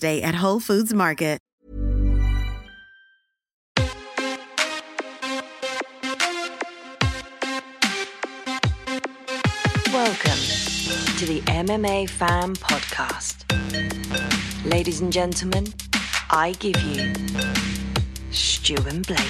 Day at Whole Foods Market. Welcome to the MMA Fan Podcast. Ladies and gentlemen, I give you Stu and Blake.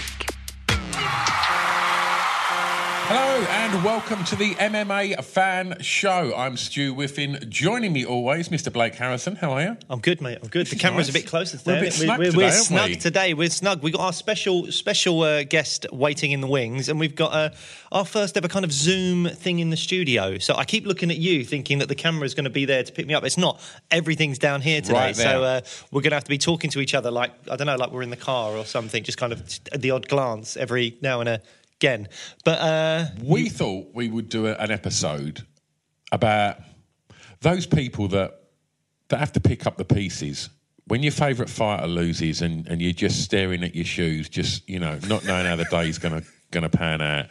Hello and welcome to the MMA Fan Show. I'm Stu Whiffin. Joining me always, Mr. Blake Harrison. How are you? I'm good, mate. I'm good. The camera's nice. A bit closer today. We're a bit snug today, we're snug today. We're snug. We've got our special guest waiting in the wings, and we've got our first ever kind of Zoom thing in the studio. So I keep looking at you thinking that the camera's going to be there to pick me up. It's not. Everything's down here today. Right there. So we're going to have to be talking to each other like, I don't know, like we're in the car or something, just kind of the odd glance every now and again. But we thought we would do an episode about those people that have to pick up the pieces when your favourite fighter loses, and you're just staring at your shoes, just, you know, not knowing how the day's gonna pan out.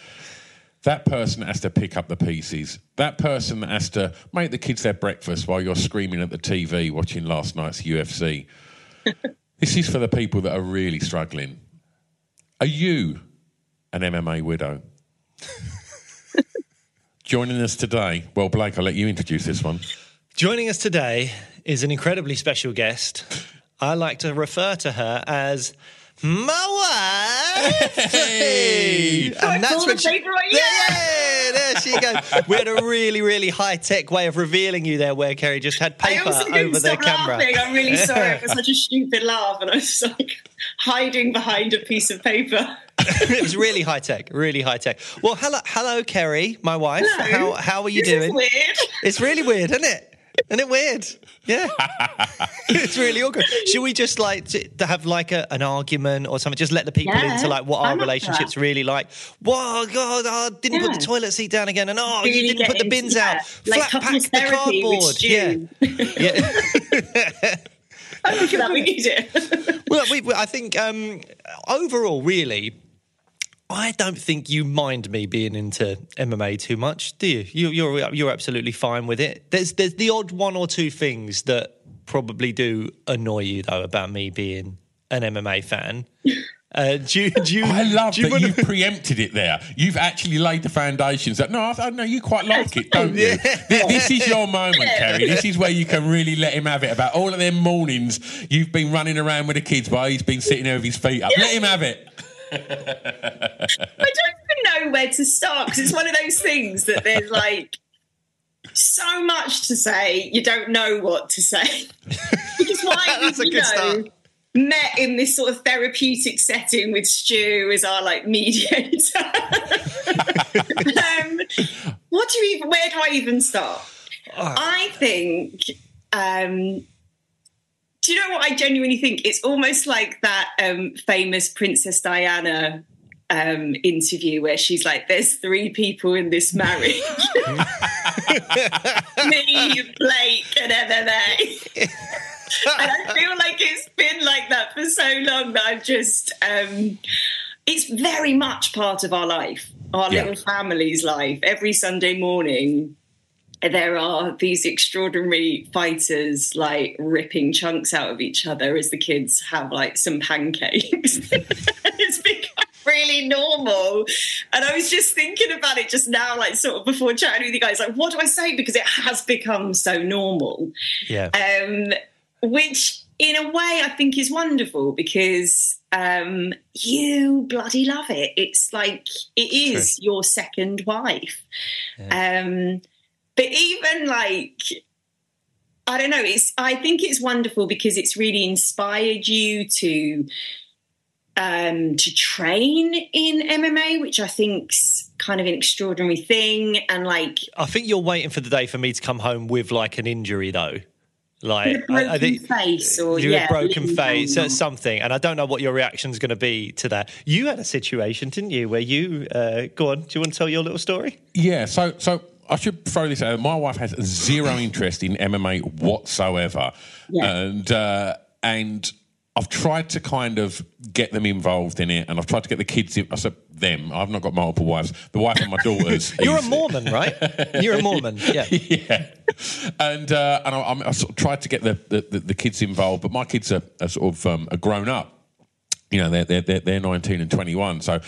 That person that has to pick up the pieces. That person that has to make the kids their breakfast while you're screaming at the TV watching last night's UFC. This is for the people that are really struggling. Are you an MMA widow? Joining us today, well, Blake, I'll let you introduce this one. Joining us today is an incredibly special guest. I like to refer to her as my wife. Hey. And I that's what she, right? Yeah, there she goes. We had a really, really high-tech way of revealing you there, where Kerry just had paper over the camera. Laughing. I'm really sorry. It was such a stupid laugh, and I was just like hiding behind a piece of paper. It was really high tech, really high tech. Well, hello, Kerry, my wife. Hello. How are you doing? It's weird. It's really weird, isn't it? Isn't it weird? Yeah. It's really awkward. Should we just like to have like an argument or something? Just let the people into like what our relationship's really like. Whoa, God, I didn't put the toilet seat down again, and really you didn't put the bins out. Like flat pack the cardboard. Yeah. I don't think that we need it. Well, I think overall, really, I don't think you mind me being into MMA too much, do you? You're absolutely fine with it. There's the odd one or two things that probably do annoy you, though, about me being an MMA fan. I love that you've preempted it there. You've actually laid the foundations. No, you quite like it, don't you? This is your moment, Kerry. This is where you can really let him have it. About all of them mornings you've been running around with the kids while he's been sitting there with his feet up. Yeah. Let him have it. I don't even know where to start, because it's one of those things that there's like so much to say, you don't know what to say. Because why would you know... Start. Met in this sort of therapeutic setting with Stu as our like mediator. Where do I even start? Oh. I think, do you know what I genuinely think? It's almost like that famous Princess Diana interview where she's like, there's three people in this marriage. Me, Blake, and MMA. And I feel like it's been like that for so long that I've just... it's very much part of our life, our little family's life. Every Sunday morning, there are these extraordinary fighters, like, ripping chunks out of each other as the kids have, like, some pancakes. It's become really normal. And I was just thinking about it just now, like, sort of before chatting with you guys, like, what do I say? Because it has become so normal. Yeah. Which in a way I think is wonderful because you bloody love it. It's like it is your second wife. Yeah. But even like, I don't know, I think it's wonderful because it's really inspired you to train in MMA, which I think's kind of an extraordinary thing. And like, I think you're waiting for the day for me to come home with like an injury though. Like a broken face or a broken face or something. And I don't know what your reaction is going to be to that. You had a situation, didn't you, where you, go on, do you want to tell your little story? Yeah. So I should throw this out. My wife has zero interest in MMA whatsoever. Yeah. And I've tried to kind of get them involved in it, and I've tried to get the kids in. I said them. I've not got multiple wives. The wife of my daughters. You're a Mormon, right? You're a Mormon, yeah. Yeah. And I sort of tried to get the kids involved, but my kids are sort of are grown up. You know, they're 19 and 21, so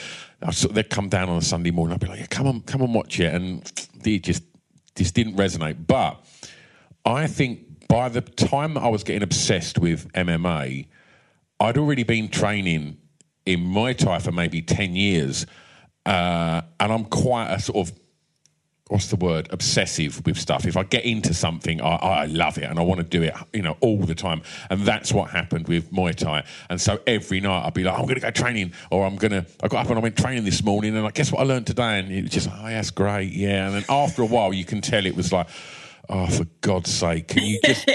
they'd come down on a Sunday morning. I'd be like, yeah, come on, watch it, and it just didn't resonate. But I think by the time I was getting obsessed with MMA, I'd already been training in Muay Thai for maybe 10 years, and I'm quite a sort of, what's the word, obsessive with stuff. If I get into something, I love it and I want to do it, you know, all the time. And that's what happened with Muay Thai. And so every night I'd be like, I'm going to go training, or I got up and I went training this morning and I guess what I learned today? And it was just, oh, that's great, yeah. And then after a while you can tell it was like, oh, for God's sake, can you just...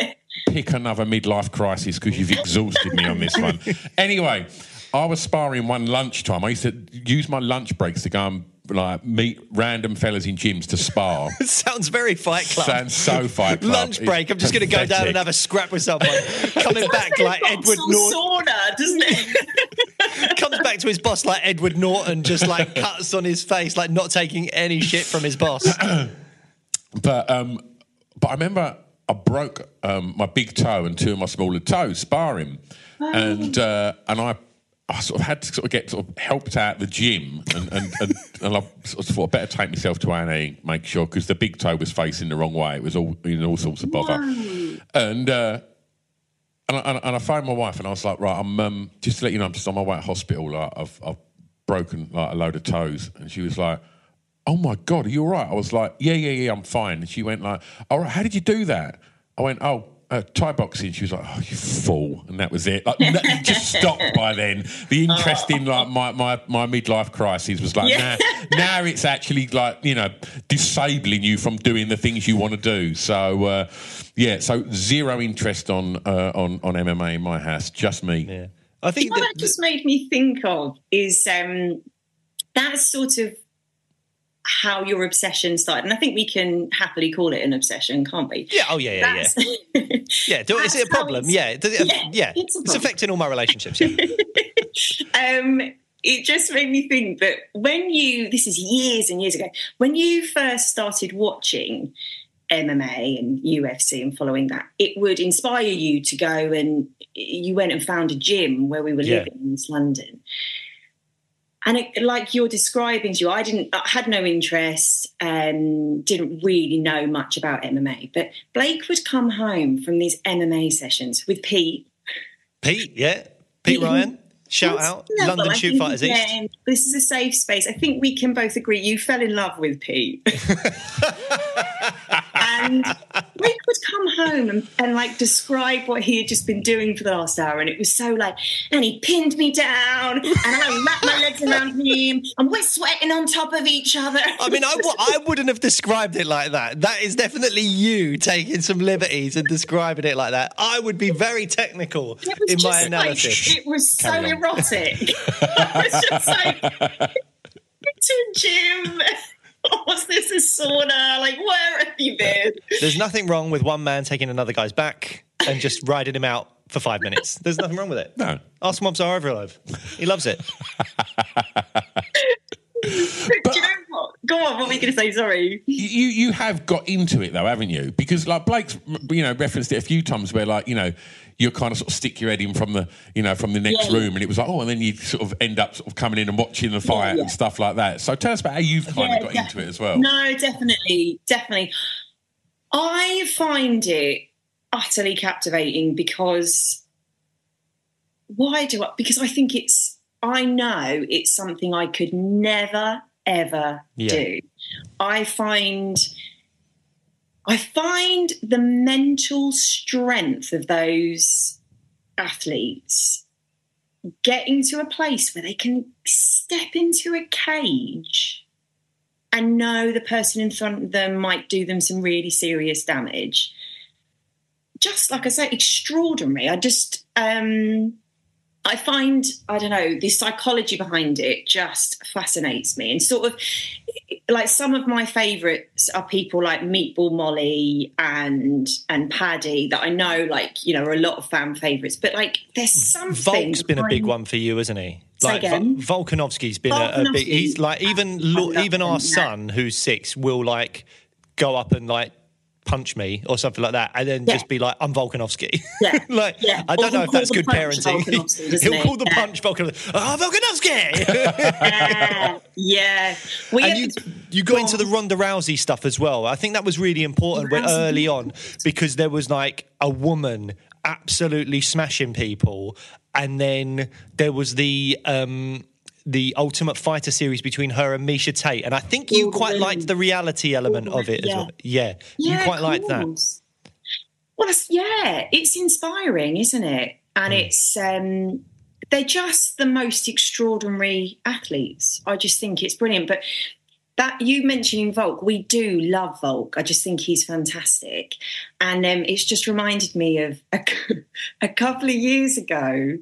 pick another midlife crisis because you've exhausted me on this one. Anyway, I was sparring one lunchtime. I used to use my lunch breaks to go and like meet random fellas in gyms to spar. It sounds very Fight Club. Sounds so Fight Club. Lunch break, I'm just going to go down and have a scrap with someone. Coming back like Edward Norton. Sauna, doesn't it? Comes back to his boss like Edward Norton, just like cuts on his face, like not taking any shit from his boss. But I remember... I broke my big toe and two of my smaller toes sparring. Wow. And I sort of had to sort of get sort of helped out the gym and I sort of thought I'd better take myself to A&E, make sure, because the big toe was facing the wrong way. It was all in all sorts of bother. Wow. And I phoned my wife and I was like, right, I'm just to let you know, I'm just on my way to hospital. Like, I've broken like a load of toes. And she was like, oh my God, are you all right? I was like, yeah, I'm fine. And she went like, all right, how did you do that? I went, Thai boxing. She was like, oh, you fool. And that was it. Like, it just stopped by then. The interest in like my midlife crisis was like, now it's actually like, you know, disabling you from doing the things you want to do. So, so zero interest on MMA in my house, just me. Yeah. I think what that just made me think of is that's sort of how your obsession started, and I think we can happily call it an obsession, can't we? Yeah. Oh yeah, yeah, that's, yeah. Yeah. Is it a problem? Yeah. It's affecting all my relationships. Yeah. It just made me think that this is years and years ago, when you first started watching MMA and UFC and following that, it would inspire you to go, and you went and found a gym where we were living in East London. And it, like you're describing to you, I had no interest and didn't really know much about MMA. But Blake would come home from these MMA sessions with Pete. Pete, yeah. Pete Ryan, shout out. London Shoot Fighters East. This is a safe space. I think we can both agree you fell in love with Pete. And Blake would come home and like describe what he had just been doing for the last hour, and it was so like, and he pinned me down, and I wrapped my legs around him, and we're sweating on top of each other. I mean, I wouldn't have described it like that. That is definitely you taking some liberties and describing it like that. I would be very technical in my analysis. Like, it was so erotic. It was just like, to a gym. What's this? A sauna? Like, where have you been? There's nothing wrong with one man taking another guy's back and just riding him out for 5 minutes. There's nothing wrong with it. No. Ask Mobs are alive. He loves it. Do you know what? Go on, what were you going to say? Sorry. You have got into it, though, haven't you? Because, like, Blake's, you know, referenced it a few times where, like, you know, you kind of sort of stick your head in from the next room, and it was like, oh, and then you sort of end up sort of coming in and watching the fight and stuff like that. So tell us about how you've kind of got into it as well. No, definitely. I find it utterly captivating because why do I? Because I think it's, I know it's something I could never, ever do. I find the mental strength of those athletes getting to a place where they can step into a cage and know the person in front of them might do them some really serious damage. Just, like I say, extraordinary. I just, I find, I don't know, the psychology behind it just fascinates me. And sort of, like, some of my favourites are people like Meatball Molly and Paddy that I know, like, you know, are a lot of fan favourites. But, like, there's something... Volk's been a big one for you, isn't he? Like, Volkanovsky's been a big... He's, like, even our son, who's 6, will, like, go up and, like, punch me or something like that, and then just be like, I'm Volkanovsky. I don't know if that's good parenting. He'll call the punch Volkanovsky. Oh, Volkanovsky! Yeah. And you go into the Ronda Rousey stuff as well. I think that was really important early on, because there was like a woman absolutely smashing people, and then there was the Ultimate Fighter series between her and Misha Tate. And I think you quite liked the reality element of it as well. You quite liked that. Well, it's inspiring, isn't it? And it's, they're just the most extraordinary athletes. I just think it's brilliant. But that, you mentioning Volk, we do love Volk. I just think he's fantastic. And it's just reminded me of a couple of years ago,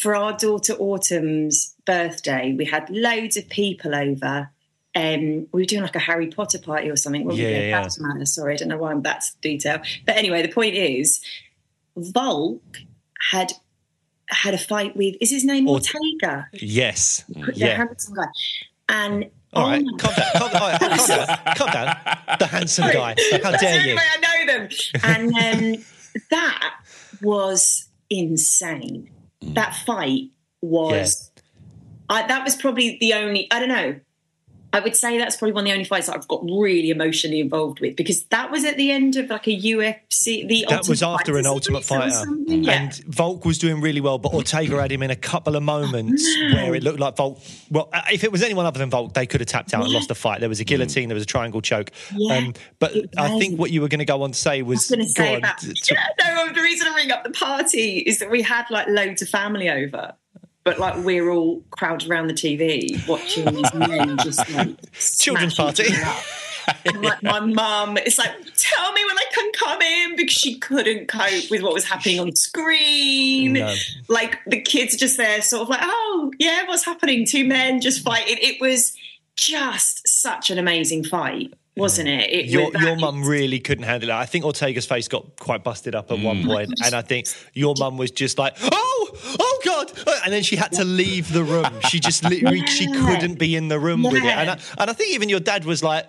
for our daughter Autumn's birthday, we had loads of people over. We were doing like a Harry Potter party or something. Sorry, I don't know why I'm that detail. But anyway, the point is, Volk had a fight with, is his name Ortega? Yes. Handsome guy. And all right, calm down. The handsome guy. How dare you? I know them. And that was insane. That fight was, that was probably the only, I don't know, I would say that's probably one of the only fights that I've got really emotionally involved with, because that was at the end of like a UFC. That was after an Ultimate Fighter. And Volk was doing really well, but Ortega had him in a couple of moments where it looked like Volk, well, if it was anyone other than Volk, they could have tapped out and lost the fight. There was a guillotine, there was a triangle choke. But I think what you were going to go on to say was... the reason I ring up the party is that we had like loads of family over. But, like, we're all crowded around the TV watching these men just, like... Children's party. And, like, my mum, it's like, tell me when I can come in, because she couldn't cope with what was happening on screen. No. Like, the kids are just there sort of like, oh, yeah, what's happening? Two men just fighting. It was just such an amazing fight, wasn't it? Your mum really couldn't handle it. I think Ortega's face got quite busted up at one point, and I think your mum was just like, oh, God. And then she had to leave the room. She just literally, she couldn't be in the room with it. And I think even your dad was like,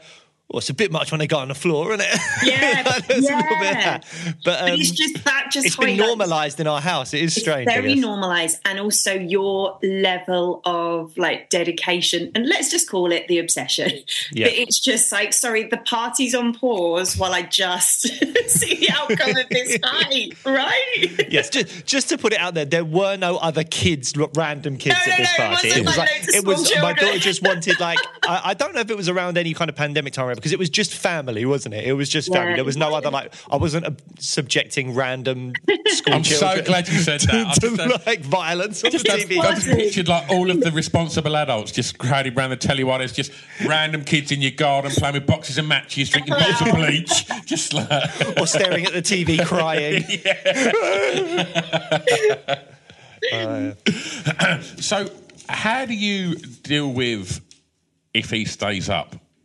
well, it's a bit much when they got on the floor, isn't it? A little bit of that. But it's just that it's been normalised in our house. It is strange. It's very normalised. And also your level of, like, dedication. And let's just call it the obsession. Yeah. But it's just like, sorry, the party's on pause while I just see the outcome of this fight, right? Yes, just to put it out there, there were no other kids, random kids at this party. It was my daughter just wanted, like, I don't know if it was around any kind of pandemic time, because it was just family, wasn't it? It was just family. There was no other, like, I wasn't subjecting random school children. I'm so glad you said that. Like, violence on the TV. I just pictured, like, all of the responsible adults just crowded around the telly while there's just random kids in your garden playing with boxes and matches, drinking bottles of bleach. Just like... Or staring at the TV crying. So how do you deal with if he stays up?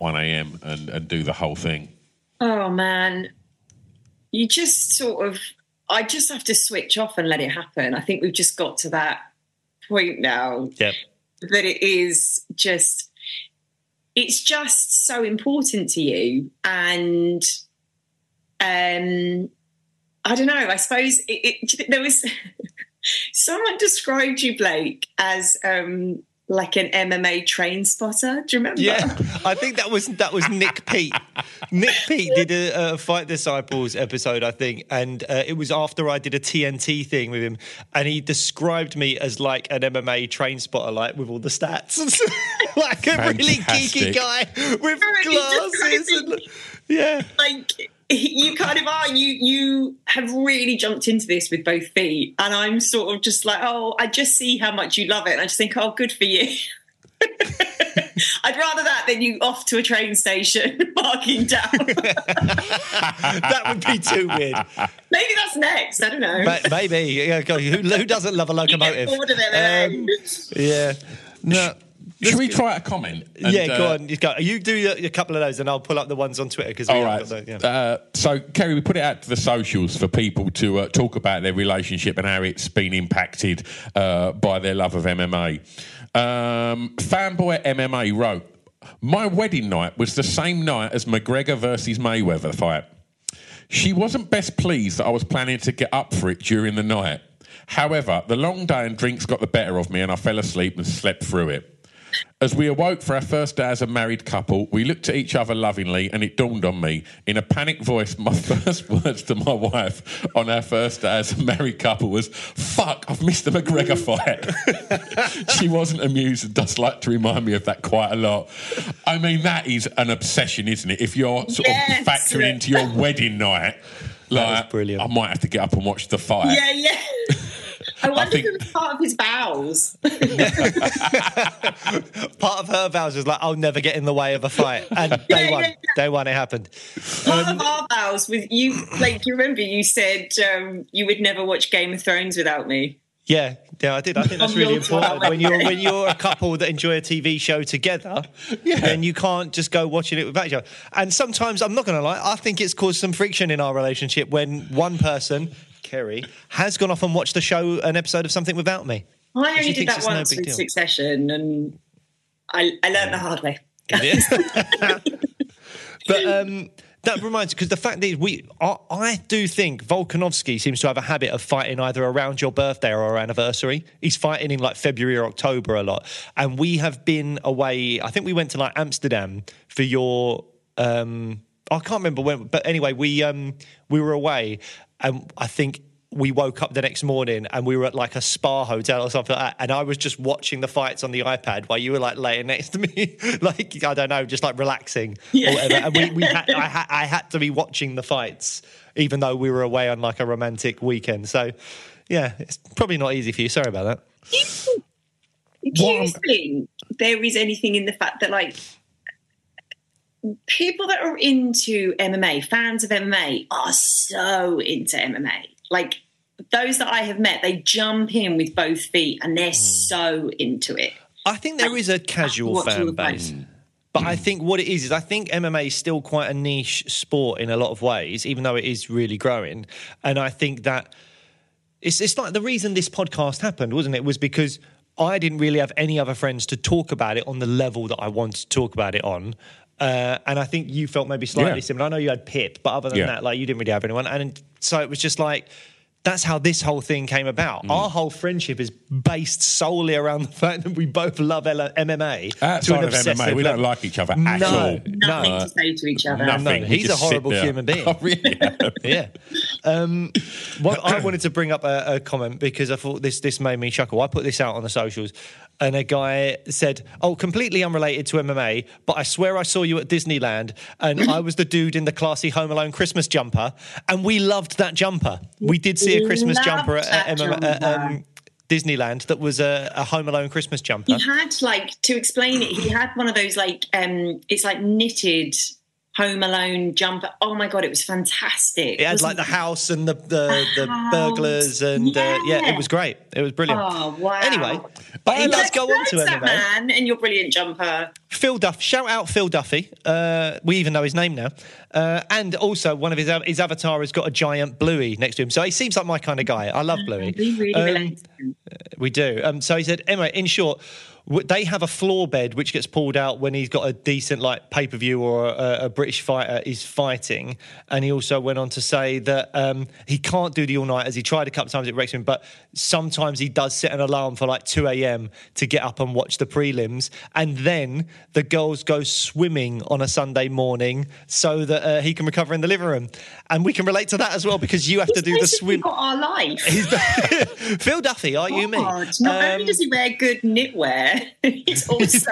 1 a.m. and do the whole thing. Oh, man. You just sort of... I just have to switch off and let it happen. I think we've just got to that point now. Yep. That it is just... It's just so important to you. And I don't know. I suppose there was... Someone described you, Blake, as... like an MMA train spotter. Do you remember? Yeah, I think that was Nick Pete. Nick Pete did a Fight Disciples episode, I think, and it was after I did a TNT thing with him, and he described me as like an MMA train spotter, like with all the stats. Like a really geeky guy with glasses. And, yeah. Like... You kind of are. You have really jumped into this with both feet. And I'm sort of just like, oh, I just see how much you love it. And I just think, oh, good for you. I'd rather that than you off to a train station barking down. That would be too weird. Maybe that's next. I don't know. Maybe. Yeah, God, who doesn't love a locomotive? You get bored of it, yeah. No. Should we try a comment? And, go on. You do a couple of those and I'll pull up the ones on Twitter. All right. Got those, yeah. So, Kerry, we put it out to the socials for people to talk about their relationship and how it's been impacted by their love of MMA. Fanboy MMA wrote, "My wedding night was the same night as McGregor versus Mayweather fight. She wasn't best pleased that I was planning to get up for it during the night. However, the long day and drinks got the better of me and I fell asleep and slept through it. As we awoke for our first day as a married couple, we looked at each other lovingly and it dawned on me. In a panicked voice, my first words to my wife on our first day as a married couple was, 'Fuck, I've missed the McGregor fight.' She wasn't amused and does like to remind me of that quite a lot." I mean, that is an obsession, isn't it? If you're sort of factoring into your wedding night, like, I might have to get up and watch the fight. Yeah, yeah. I wonder if it was part of his vows. Part of her vows was like, I'll never get in the way of a fight. And day one it happened. Part of our vows with you, like, you remember you said you would never watch Game of Thrones without me. Yeah, I did. I think that's really important. When you're a couple that enjoy a TV show together, then you can't just go watching it without each other. And sometimes, I'm not going to lie, I think it's caused some friction in our relationship when one person, Kerry, has gone off and watched the show, an episode of something without me. I only did that once with Succession, and I learned the hard way. But that reminds me, because the fact that I do think Volkanovsky seems to have a habit of fighting either around your birthday or our anniversary. He's fighting in like February or October a lot. And we have been away, I think we went to like Amsterdam for your, I can't remember when, but anyway, we were away. And I think we woke up the next morning and we were at like a spa hotel or something like that. And I was just watching the fights on the iPad while you were like laying next to me, like, I don't know, just like relaxing or whatever. And I had to be watching the fights, even though we were away on like a romantic weekend. So, yeah, it's probably not easy for you. Sorry about that. Do you think there is anything in the fact that like, people that are into MMA, fans of MMA, are so into MMA. Like, those that I have met, they jump in with both feet and they're so into it. I think there is a casual fan base. But I think what it is I think MMA is still quite a niche sport in a lot of ways, even though it is really growing. And I think that it's like the reason this podcast happened, wasn't it, was because I didn't really have any other friends to talk about it on the level that I wanted to talk about it on. And I think you felt maybe slightly similar. I know you had Pip, but other than that, like, you didn't really have anyone. And so it was just like, That's how this whole thing came about. Our whole friendship is based solely around the fact that we both love MMA. Outside of MMA, we don't like each other at all. Nothing to say to each other. Nothing. He's a horrible human being. Oh, really? Yeah. Well, I wanted to bring up a comment because I thought this made me chuckle. I put this out on the socials and a guy said, "Oh, completely unrelated to MMA, but I swear I saw you at Disneyland and I was the dude in the classy Home Alone Christmas jumper and we loved that jumper. We did see a Christmas jumper at Disneyland that was a Home Alone Christmas jumper." He had, like, to explain it, he had one of those, like, it's like knitted Home Alone jumper. Oh my God, it was fantastic. It had like the house and the burglars and yeah, it was great. It was brilliant. Oh wow. Anyway, but let's go on to MMA. Man, and your brilliant jumper. Phil Duff, shout out Phil Duffy. We even know his name now. And also one of his avatar has got a giant Bluey next to him. So he seems like my kind of guy. I love Bluey. We really relate to him. We do. So he said, anyway, in short, they have a floor bed which gets pulled out when he's got a decent, like, pay-per-view or a British fighter is fighting. And he also went on to say that he can't do the all-night, as he tried a couple of times at Wrexham, but sometimes he does set an alarm for, like, 2 a.m. to get up and watch the prelims. And then the girls go swimming on a Sunday morning so that he can recover in the living room. And we can relate to that as well because you have to do the swim. He's got our life. Phil Duffy, are you me? Not only does he wear good knitwear, he's also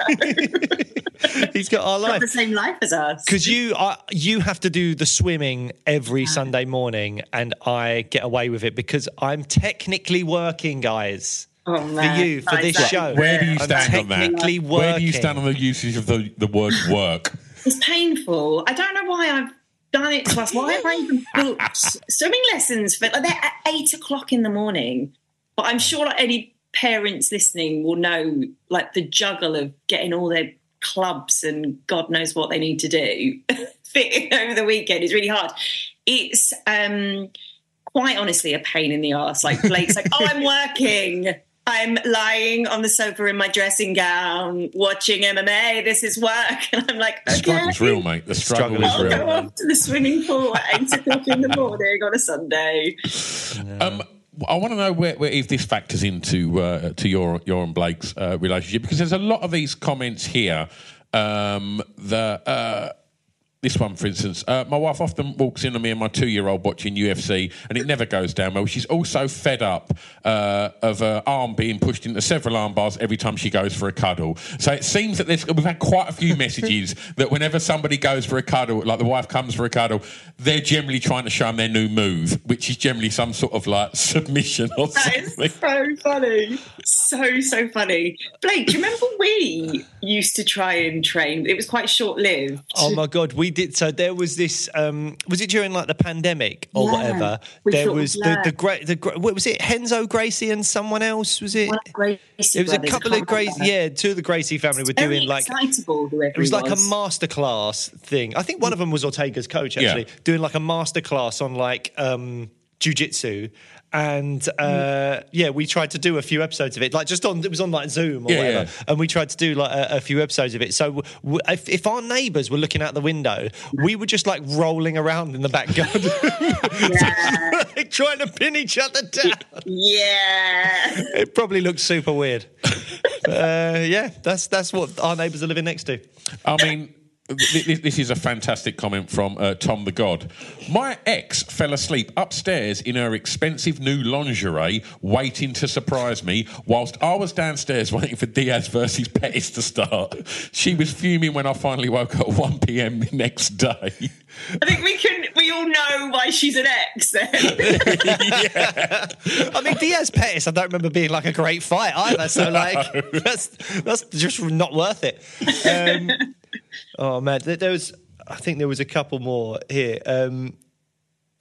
he's got our life, the same life as us. Because you have to do the swimming every Sunday morning, and I get away with it because I'm technically working, guys. Oh, man. For you, for this show, where do you stand on that? Working. Where do you stand on the usage of the word work? It's painful. I don't know why I've done it to us. Why have I even booked swimming lessons for? Like, they're at 8 o'clock in the morning, but I'm sure like any parents listening will know, like, the juggle of getting all their clubs and God knows what they need to do over the weekend is really hard. It's quite honestly a pain in the arse. Like, Blake's like, "Oh, I'm working. I'm lying on the sofa in my dressing gown watching MMA. This is work." And I'm like, okay. The struggle's real, mate. The struggle is real. I'll go off to the swimming pool at 8 o'clock in the morning on a Sunday. Yeah. I want to know where if this factors into to your and Blake's relationship, because there's a lot of these comments here. This one, for instance, "My wife often walks in on me and my 2-year-old watching UFC, and it never goes down well. She's also fed up of her arm being pushed into several arm bars every time she goes for a cuddle." So it seems that we've had quite a few messages that whenever somebody goes for a cuddle, like the wife comes for a cuddle, they're generally trying to show them their new move, which is generally some sort of, like, submission or something. That is so funny. So funny. Blake, do you remember we used to try and train? It was quite short-lived. Oh, my God, we did. So there was this. Was it during like the pandemic or whatever? There was what was it? Henzo Gracie and someone else, was it? It was a couple of Gracie. Yeah, two of the Gracie family were doing like. It was like a masterclass thing. I think one of them was Ortega's coach actually doing like a masterclass on like jiu-jitsu. And we tried to do a few episodes of it, like just on. It was on like Zoom or whatever, and we tried to do like a few episodes of it. So if our neighbours were looking out the window, we were just like rolling around in the back garden, like, trying to pin each other down. Yeah, it probably looked super weird. That's what our neighbours are living next to. I mean. This is a fantastic comment from Tom the God. "My ex fell asleep upstairs in her expensive new lingerie, waiting to surprise me, whilst I was downstairs waiting for Diaz versus Pettis to start. She was fuming when I finally woke up at 1 p.m. the next day." I think we all know why she's an ex then. I mean, Diaz Pettis, I don't remember being like a great fight either, so like that's just not worth it. Oh, man, I think there was a couple more here.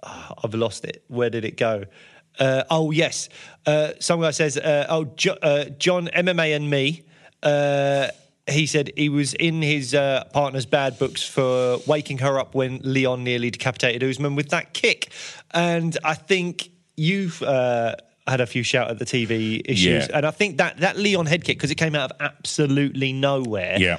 I've lost it. Where did it go? Some guy says, John, MMA and me, he said he was in his partner's bad books for waking her up when Leon nearly decapitated Usman with that kick. And I think you've... had a few shout at the TV issues. Yeah. And I think that Leon head kick, because it came out of absolutely nowhere... Yeah.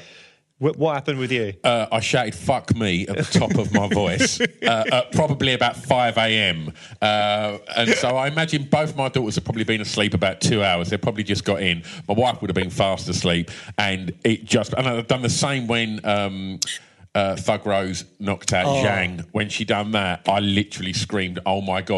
What happened with you? I shouted "fuck me" at the top of my voice, at probably about 5 a.m. And so I imagine both my daughters have probably been asleep about 2 hours. They probably just got in. My wife would have been fast asleep, and I've done the same when. Thug Rose knocked out Zhang. When she done that, I literally screamed, "Oh my God."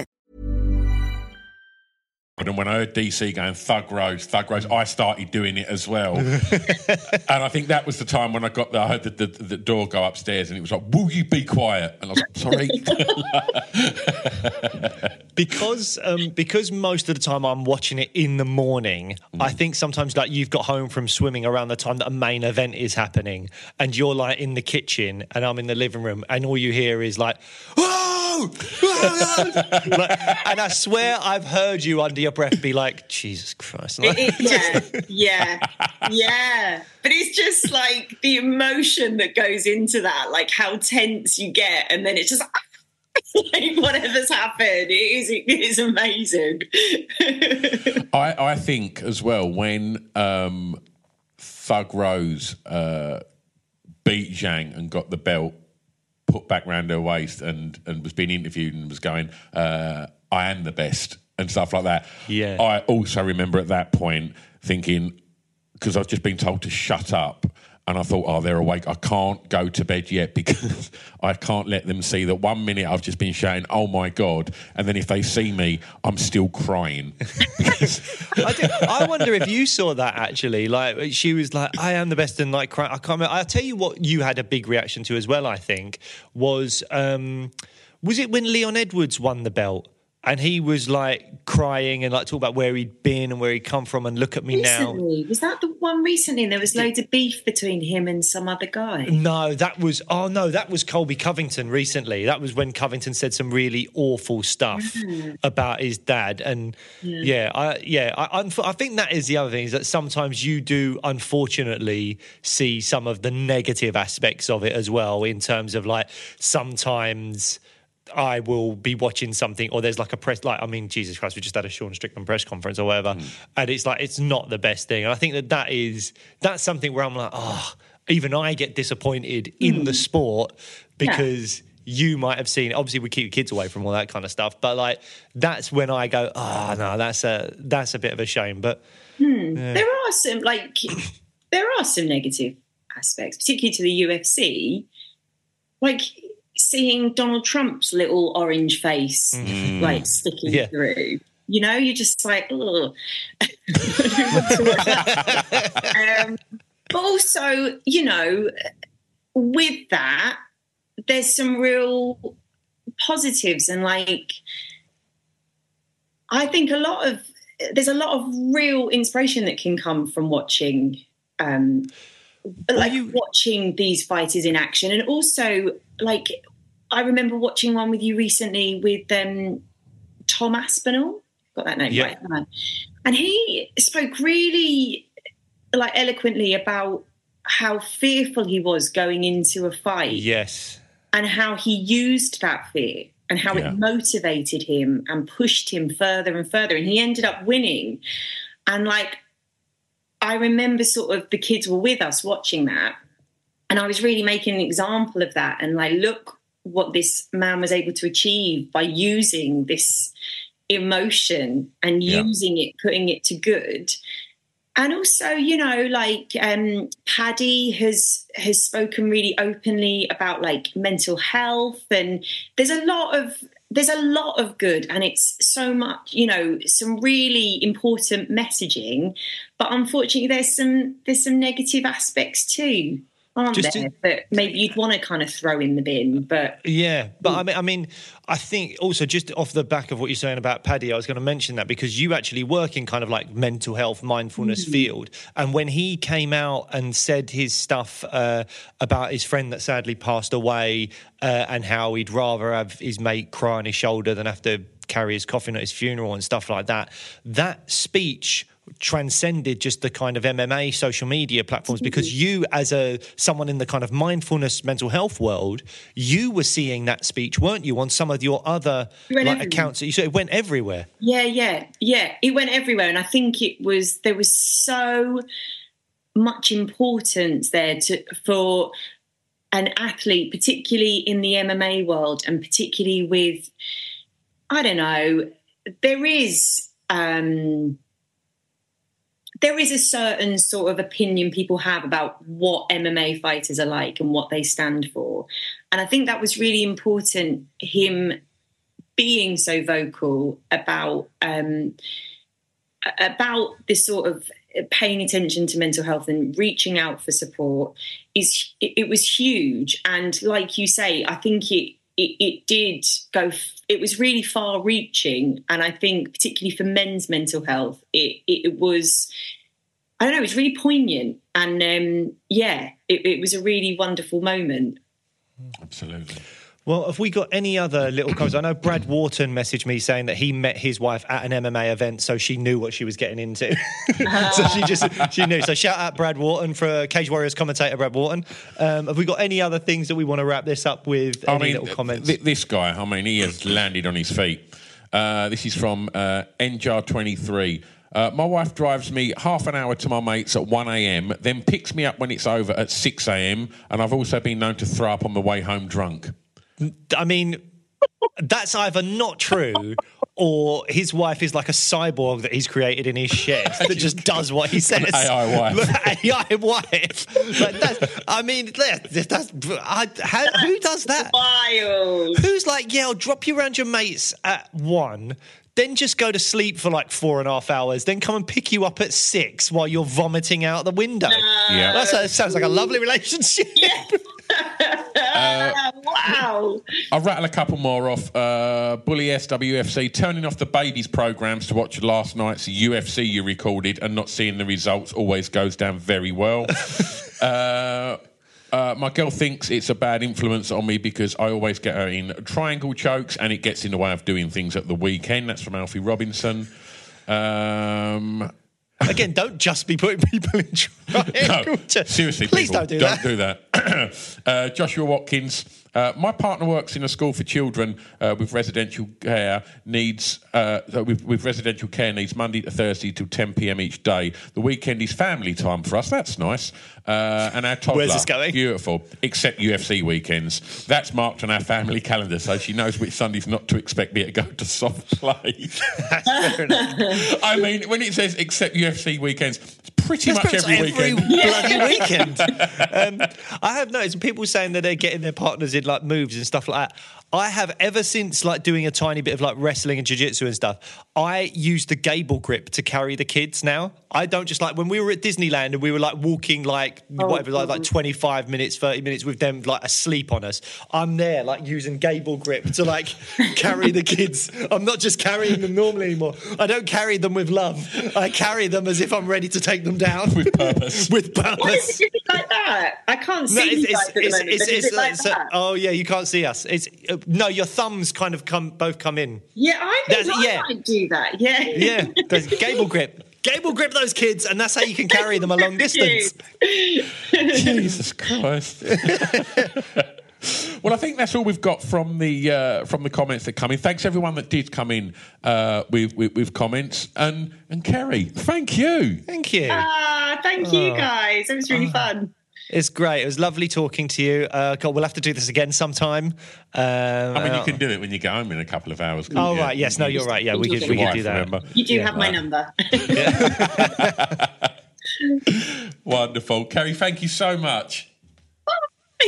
And when I heard DC going, Thug Rose, I started doing it as well. And I think that was the time when I got there, I heard the door go upstairs and it was like, "Will you be quiet?" And I was like, "Sorry." Because most of the time I'm watching it in the morning, I think sometimes like you've got home from swimming around the time that a main event is happening and you're like in the kitchen and I'm in the living room and all you hear is like, "Whoa! Whoa!" Like, and I swear I've heard you under your breath be like, "Jesus Christ." Like, yeah. But it's just like the emotion that goes into that, like how tense you get and then it's just... like whatever's happened, it is amazing. I think as well when Thug Rose beat Zhang and got the belt put back round her waist and was being interviewed and was going, "I am the best" and stuff like that. Yeah, I also remember at that point thinking, because I've just been told to shut up. And I thought, they're awake. I can't go to bed yet because I can't let them see that 1 minute I've just been shouting, "Oh, my God." And then if they see me, I'm still crying. I wonder if you saw that, actually. Like, she was like, "I am the best," and like crying. I can't remember. I'll tell you what you had a big reaction to as well, I think, was it when Leon Edwards won the belt? And he was like crying and like talk about where he'd been and where he'd come from and look at me recently. Now. Was that the one recently? There was loads of beef between him and some other guy. No, that was Colby Covington recently. That was when Covington said some really awful stuff about his dad. And I think that is the other thing, is that sometimes you do unfortunately see some of the negative aspects of it as well, in terms of like sometimes. I will be watching something or there's like a press, like, I mean, Jesus Christ, we just had a Sean Strickland press conference or whatever. And it's like, it's not the best thing. And I think that's something where I'm like, even I get disappointed in the sport because you might have seen, obviously we keep kids away from all that kind of stuff. But like, that's when I go, no, that's a bit of a shame. But there are some negative aspects, particularly to the UFC. Like, seeing Donald Trump's little orange face like sticking through, you know, you're just like, ugh. But also, you know, with that, there's some real positives and like, I think there's a lot of real inspiration that can come from watching, watching these fighters in action. And also like, I remember watching one with you recently with Tom Aspinall. Got that name right? And he spoke really like eloquently about how fearful he was going into a fight. Yes. And how he used that fear and how it motivated him and pushed him further and further. And he ended up winning. And like, I remember sort of the kids were with us watching that. And I was really making an example of that. And like, look what this man was able to achieve by using this emotion and using it, putting it to good. And also, you know, like Paddy has spoken really openly about like mental health, and there's a lot of good, and it's so much, you know, some really important messaging, but unfortunately there's some negative aspects too. aren't just there? But maybe you'd want to kind of throw in the bin. But yeah, but I mean, I think also just off the back of what you're saying about Paddy, I was going to mention that because you actually work in kind of like mental health, mindfulness field, and when he came out and said his stuff about his friend that sadly passed away and how he'd rather have his mate cry on his shoulder than have to carry his coffin at his funeral and stuff like that, that speech transcended just the kind of MMA social media platforms, because you, as someone in the kind of mindfulness mental health world, you were seeing that speech, weren't you, on some of your other accounts? So it went everywhere. Yeah. It went everywhere, and I think there was so much importance there for an athlete, particularly in the MMA world, and particularly with, I don't know, there is a certain sort of opinion people have about what MMA fighters are like and what they stand for. And I think that was really important, him being so vocal about this sort of paying attention to mental health and reaching out for support. It was huge. And like you say, I think it did go, it was really far reaching. And I think particularly for men's mental health, it was, I don't know, it was really poignant. And it was a really wonderful moment. Absolutely. Well, have we got any other little comments? I know Brad Wharton messaged me saying that he met his wife at an MMA event, so she knew what she was getting into. So she knew. So shout out Brad Wharton, for Cage Warriors commentator Brad Wharton. Have we got any other things that we want to wrap this up with? Little comments? This guy, he has landed on his feet. This is from NJAR23. My wife drives me half an hour to my mates at 1 a.m, then picks me up when it's over at 6 a.m, and I've also been known to throw up on the way home drunk. I mean, that's either not true or his wife is like a cyborg that he's created in his shed that just does what he says. AI wife. AI wife. Like who does that? Wild. Who's like, yeah, I'll drop you around your mates at 1, then just go to sleep for like 4.5 hours, then come and pick you up at 6 while you're vomiting out the window. No. Yeah. That sounds like a lovely relationship. Yeah. Wow. I'll rattle a couple more off. Bully SWFC, turning off the baby's programmes to watch last night's UFC you recorded and not seeing the results always goes down very well. My girl thinks it's a bad influence on me because I always get her in triangle chokes and it gets in the way of doing things at the weekend. That's from Alfie Robinson. Again, don't just be putting people in triangle. No, seriously, please people, don't do that. Joshua Watkins, my partner works in a school for children with residential care needs. With residential care needs Monday to Thursday till 10 p.m. each day. The weekend is family time for us. That's nice. And our toddler, where's this going? Beautiful, except UFC weekends. That's marked on our family calendar, so she knows which Sundays not to expect me to go to soft play. Fair enough. I mean, when it says except UFC weekends, it's pretty much every bloody weekend. I have noticed people saying that they're getting their partners in like moves and stuff like that. I have ever since like doing a tiny bit of like wrestling and jiu-jitsu and stuff, I use the gable grip to carry the kids now. I don't just like when we were at Disneyland and we were like walking like 25 minutes, 30 minutes with them like asleep on us. I'm there like using gable grip to like carry the kids. I'm not just carrying them normally anymore. I don't carry them with love. I carry them as if I'm ready to take them down. With purpose. With purpose. Why is it like that? I can't see you guys at the moment. Oh yeah, you can't see us. It's... No, your thumbs kind of both come in. Yeah, I think I might do that. Yeah, yeah. There's gable grip those kids, and that's how you can carry them a long distance. Jesus Christ. Well, I think that's all we've got from the comments that come in. Thanks everyone that did come in with comments, and Kerry, thank you. Thank you guys. It was really fun. It's great. It was lovely talking to you. God, we'll have to do this again sometime. You can do it when you go home in a couple of hours. Oh, right. Yes. No, you're right. Yeah, we could do that. Remember. You do have my number. Wonderful. Kerry, thank you so much. Bye.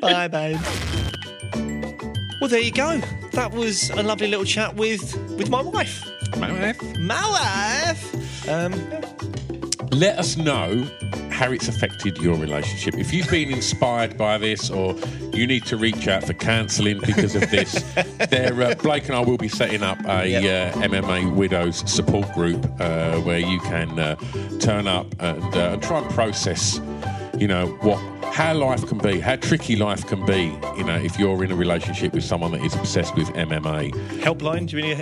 Bye, babe. Well, there you go. That was a lovely little chat with my wife. My wife. Let us know how it's affected your relationship. If you've been inspired by this, or you need to reach out for counselling because of this, Blake and I will be setting up a MMA Widows support group where you can turn up and try and process, you know, how life can be, how tricky life can be, you know, if you're in a relationship with someone that is obsessed with MMA. Helpline? Do we need?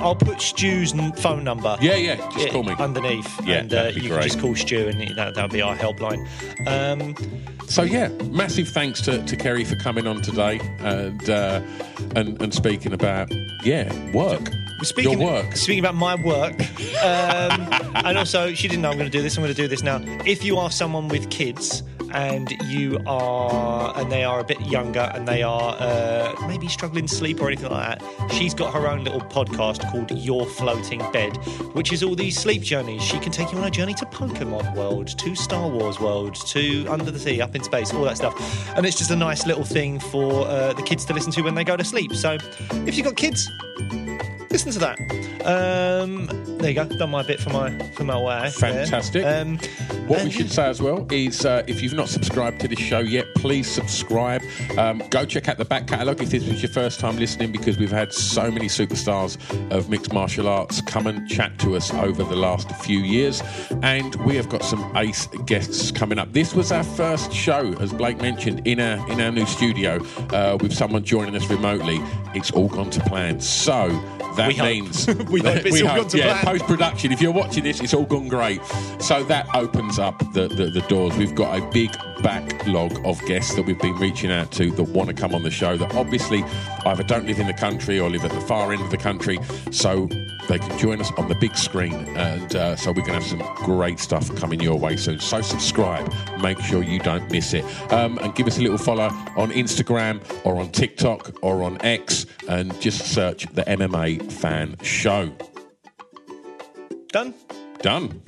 I'll put Stu's phone number. Yeah, just call me underneath. Yeah, and you can just call Stu, and that'll be our helpline. Massive thanks to Kerry for coming on today and speaking about work. Speaking about my work, and also she didn't know I'm going to do this. I'm going to do this now. If you are someone with kids and they are a bit younger and they are maybe struggling to sleep or anything like that, she's got her own little podcast called Your Floating Bed, which is all these sleep journeys. She can take you on a journey to Pokemon World, to Star Wars World, to Under the Sea, Up in Space, all that stuff. And it's just a nice little thing for the kids to listen to when they go to sleep. So if you've got kids, listen to that. There you go. Done my bit for my way. Fantastic. What we should say as well is if you've not subscribed to this show yet, please subscribe. Go check out the back catalogue if this was your first time listening, because we've had so many superstars of mixed martial arts come and chat to us over the last few years. And we have got some ace guests coming up. This was our first show, as Blake mentioned, in our new studio with someone joining us remotely. It's all gone to plan. So That means post-production. If you're watching this, it's all gone great. So that opens up the doors. We've got a big backlog of guests that we've been reaching out to that want to come on the show that obviously either don't live in the country or live at the far end of the country, so they can join us on the big screen. And so we're going to have some great stuff coming your way soon. So subscribe. Make sure you don't miss it. And give us a little follow on Instagram or on TikTok or on X, and just search the MMA Fan Show. Done.